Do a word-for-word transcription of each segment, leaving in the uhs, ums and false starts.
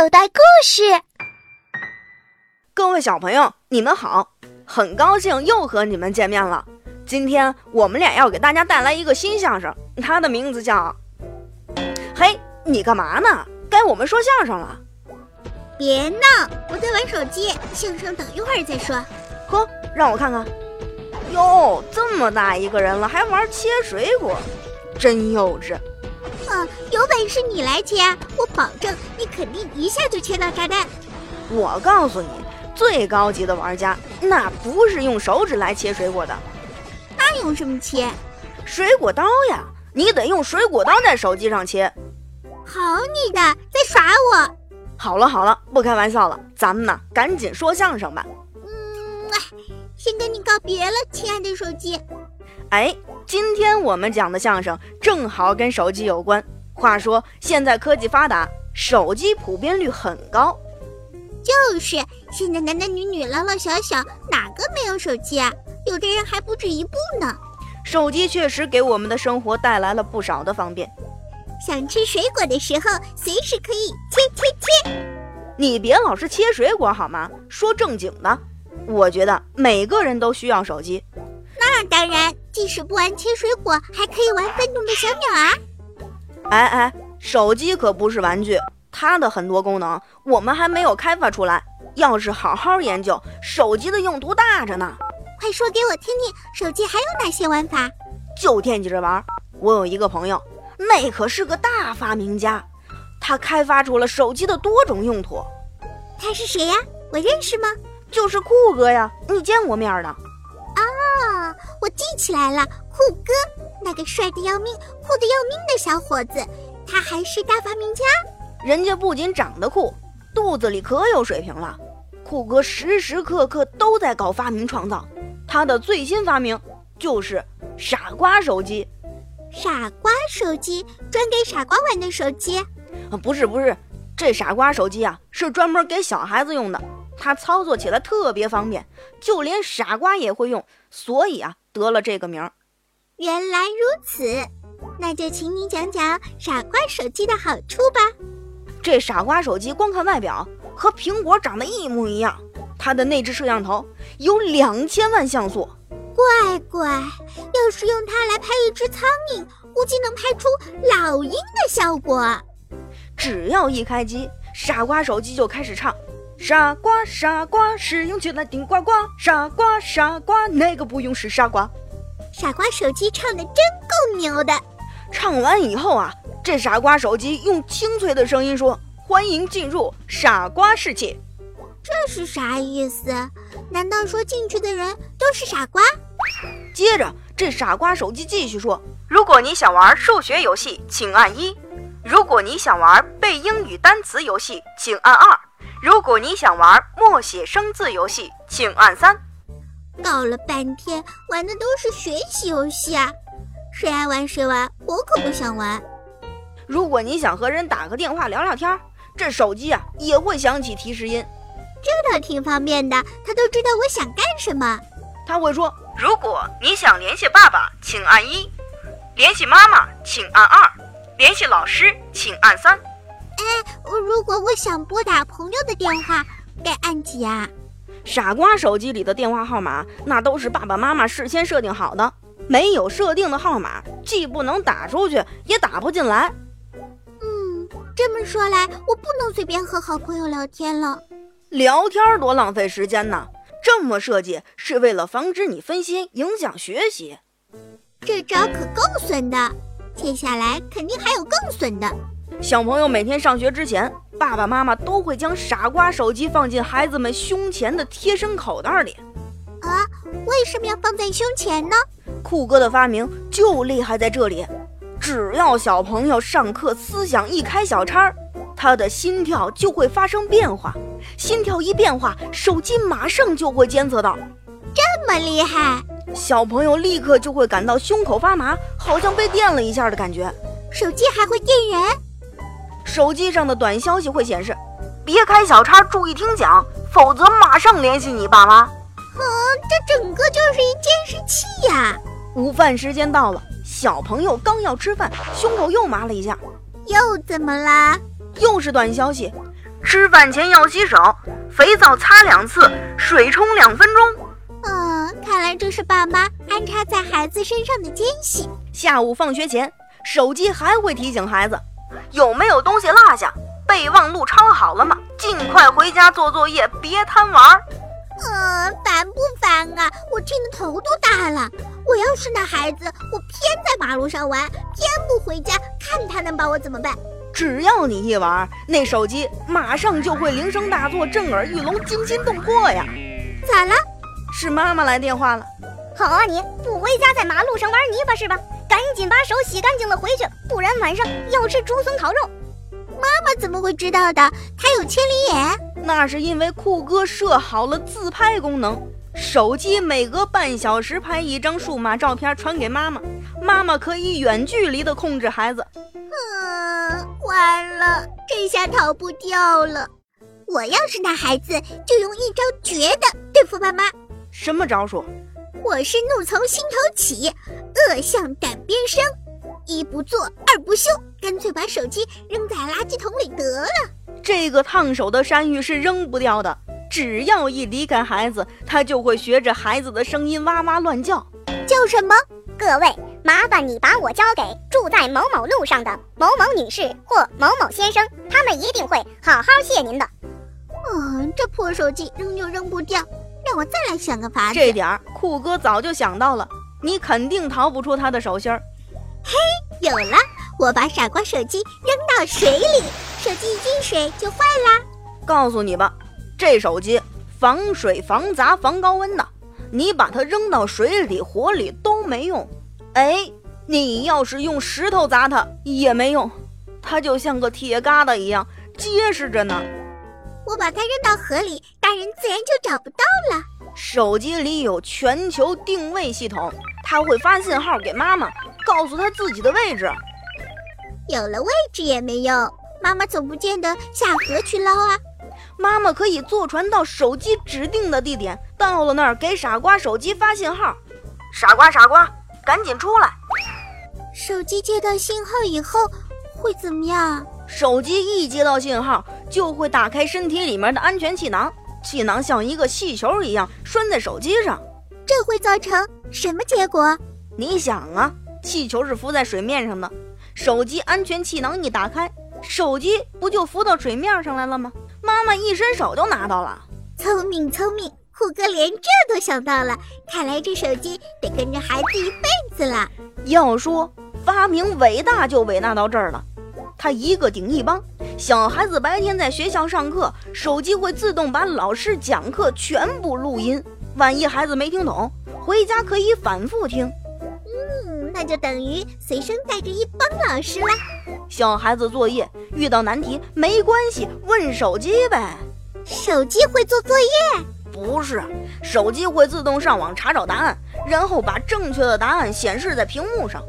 口袋故事。各位小朋友，你们好，很高兴又和你们见面了。今天我们俩要给大家带来一个新相声，它的名字叫嘿，你干嘛呢？该我们说相声了。别闹，我在玩手机，相声等一会儿再说。呵，让我看看。哟，这么大一个人了，还玩切水果，真幼稚。嗯、呃，有本事你来切，我保证你肯定一下就切到炸弹。我告诉你，最高级的玩家那不是用手指来切水果的。那用什么切？水果刀呀，你得用水果刀在手机上切。好你的，在耍我。好了好了，不开玩笑了，咱们呢赶紧说相声吧。嗯，先跟你告别了，亲爱的手机。哎，今天我们讲的相声正好跟手机有关。话说现在科技发达，手机普遍率很高。就是现在男男女女老老小小哪个没有手机啊？有的人还不止一部呢。手机确实给我们的生活带来了不少的方便。想吃水果的时候随时可以切切切。你别老是切水果好吗？说正经的，我觉得每个人都需要手机。那当然，即使不玩切水果，还可以玩翻动的小鸟啊！哎哎，手机可不是玩具，它的很多功能我们还没有开发出来。要是好好研究，手机的用途大着呢。快说给我听听，手机还有哪些玩法？就惦记着玩。我有一个朋友，那可是个大发明家，他开发出了手机的多种用途。他是谁呀？我认识吗？就是酷哥呀，你见过面的。哦，我记起来了，酷哥，那个帅得要命、酷得要命的小伙子，他还是大发明家。人家不仅长得酷，肚子里可有水平了。酷哥时时刻刻都在搞发明创造，他的最新发明就是傻瓜手机。傻瓜手机，专给傻瓜玩的手机？不是不是，这傻瓜手机啊，是专门给小孩子用的。它操作起来特别方便，就连傻瓜也会用，所以啊得了这个名儿。原来如此，那就请你讲讲傻瓜手机的好处吧。这傻瓜手机光看外表和苹果长得一模一样，它的内置摄像头有两千万像素。乖乖，要是用它来拍一只苍蝇，估计能拍出老鹰的效果。只要一开机，傻瓜手机就开始唱傻瓜傻瓜，使用起来顶呱呱，傻瓜傻瓜，那个不用是傻瓜。傻瓜手机唱得真够牛的。唱完以后啊，这傻瓜手机用清脆的声音说，欢迎进入傻瓜世界。这是啥意思？难道说进去的人都是傻瓜？接着这傻瓜手机继续说，如果你想玩数学游戏请按一，如果你想玩背英语单词游戏请按二，如果你想玩默写生字游戏请按三。搞了半天玩的都是学习游戏啊，谁爱玩谁玩，我可不想玩。如果你想和人打个电话聊聊天，这手机啊也会响起提示音。这倒挺方便的，他都知道我想干什么。他会说，如果你想联系爸爸请按一，联系妈妈请按二，联系老师请按三。哎，如果我想拨打朋友的电话该按几啊？傻瓜手机里的电话号码那都是爸爸妈妈事先设定好的，没有设定的号码既不能打出去也打不进来。嗯，这么说来我不能随便和好朋友聊天了。聊天多浪费时间呢，这么设计是为了防止你分心影响学习。这招可够损的，接下来肯定还有更损的。小朋友每天上学之前，爸爸妈妈都会将傻瓜手机放进孩子们胸前的贴身口袋里。啊，为什么要放在胸前呢？酷哥的发明就厉害在这里，只要小朋友上课思想一开小差，他的心跳就会发生变化，心跳一变化，手机马上就会监测到。这么厉害？小朋友立刻就会感到胸口发麻，好像被电了一下的感觉。手机还会电人？手机上的短消息会显示，别开小差，注意听讲，否则马上联系你爸妈。嗯，这整个就是一监视器呀、啊！午饭时间到了，小朋友刚要吃饭，胸口又麻了一下。又怎么啦？又是短消息，吃饭前要洗手，肥皂擦两次，水冲两分钟。嗯，看来这是爸妈安插在孩子身上的奸细。下午放学前，手机还会提醒孩子有没有东西落下，备忘录抄好了吗？尽快回家做作业，别贪玩。嗯，烦不烦啊？我听得头都大了。我要是那孩子，我偏在马路上玩，偏不回家，看他能把我怎么办。只要你一玩，那手机马上就会铃声大作，震耳欲聋，惊心动魄呀。咋了？是妈妈来电话了。好啊，你不回家在马路上玩泥巴是吧？赶紧把手洗干净了回去，不然晚上要吃竹笋烤肉。妈妈怎么会知道的？她有千里眼。那是因为酷哥设好了自拍功能，手机每隔半小时拍一张数码照片传给妈妈，妈妈可以远距离的控制孩子。嗯，完了，这下逃不掉了。我要是那孩子，就用一招绝的对付爸妈。什么招数？我是怒从心头起，恶向胆边生，一不做二不休，干脆把手机扔在垃圾桶里得了。这个烫手的山芋是扔不掉的，只要一离开孩子，他就会学着孩子的声音哇哇乱叫。叫什么？各位，麻烦你把我交给住在某某路上的某某女士或某某先生，他们一定会好好谢您的。嗯，这破手机扔就扔不掉，让我再来想个法子。这点儿酷哥早就想到了，你肯定逃不出他的手心儿。嘿，有了！我把傻瓜手机扔到水里，手机一进水就坏啦。告诉你吧，这手机防水、防砸、防高温的，你把它扔到水里、火里都没用。哎，你要是用石头砸它也没用，它就像个铁疙瘩一样结实着呢。我把它扔到河里，大人自然就找不到了。手机里有全球定位系统，它会发信号给妈妈，告诉她自己的位置。有了位置也没用，妈妈总不见得下河去捞啊。妈妈可以坐船到手机指定的地点，到了那儿给傻瓜手机发信号：傻瓜傻瓜，赶紧出来。手机接到信号以后会怎么样？手机一接到信号就会打开身体里面的安全气囊，气囊像一个气球一样拴在手机上。这会造成什么结果？你想啊，气球是浮在水面上的，手机安全气囊一打开，手机不就浮到水面上来了吗？妈妈一伸手就拿到了。聪明聪明，酷哥连这都想到了，看来这手机得跟着孩子一辈子了。要说发明伟大就伟大到这儿了，他一个顶一帮。小孩子白天在学校上课，手机会自动把老师讲课全部录音，万一孩子没听懂，回家可以反复听。嗯，那就等于随身带着一帮老师了。小孩子作业遇到难题没关系，问手机呗。手机会做作业？不是，手机会自动上网查找答案，然后把正确的答案显示在屏幕上。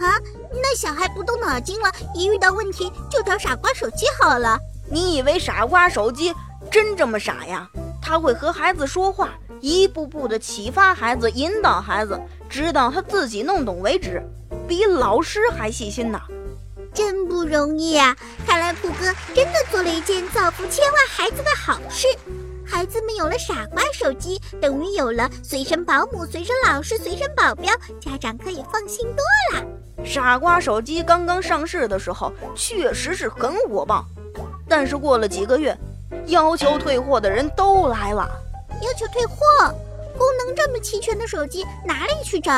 啊，那小孩不动脑筋了，一遇到问题就找傻瓜手机好了。你以为傻瓜手机真这么傻呀？他会和孩子说话，一步步的启发孩子，引导孩子，直到他自己弄懂为止，比老师还细心呢。真不容易啊，看来酷哥真的做了一件造福千万孩子的好事。孩子们有了傻瓜手机，等于有了随身保姆、随身老师、随身保镖，家长可以放心多了。傻瓜手机刚刚上市的时候确实是很火爆，但是过了几个月，要求退货的人都来了。要求退货？功能这么齐全的手机哪里去找？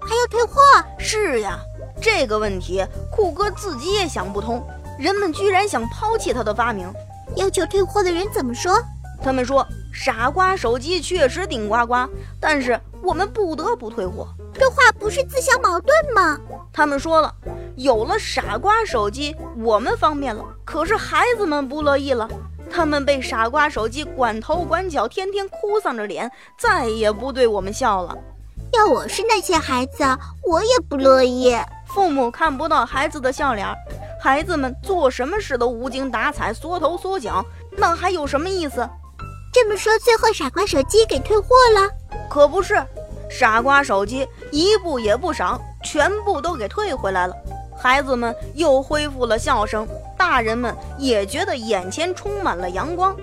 还要退货？是呀，这个问题酷哥自己也想不通，人们居然想抛弃他的发明。要求退货的人怎么说？他们说傻瓜手机确实顶呱呱，但是我们不得不退货。这话不是自相矛盾吗？他们说了，有了傻瓜手机我们方便了，可是孩子们不乐意了，他们被傻瓜手机管头管脚，天天哭丧着脸，再也不对我们笑了。要我是那些孩子，我也不乐意。父母看不到孩子的笑脸，孩子们做什么事都无精打采，缩头缩脚，那还有什么意思？这么说，最后傻瓜手机给退货了？可不是，傻瓜手机一步也不少，全部都给退回来了。孩子们又恢复了笑声，大人们也觉得眼前充满了阳光。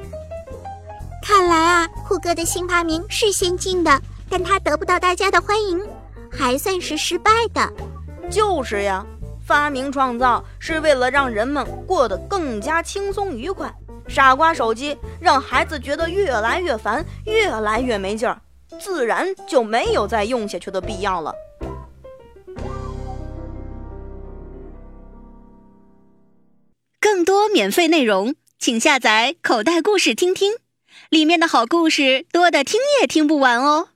看来啊，虎哥的新发明是先进的，但他得不到大家的欢迎，还算是失败的。就是呀，发明创造是为了让人们过得更加轻松愉快，傻瓜手机让孩子觉得越来越烦，越来越没劲儿，自然就没有再用下去的必要了。更多免费内容，请下载口袋故事听听，里面的好故事多得听也听不完哦。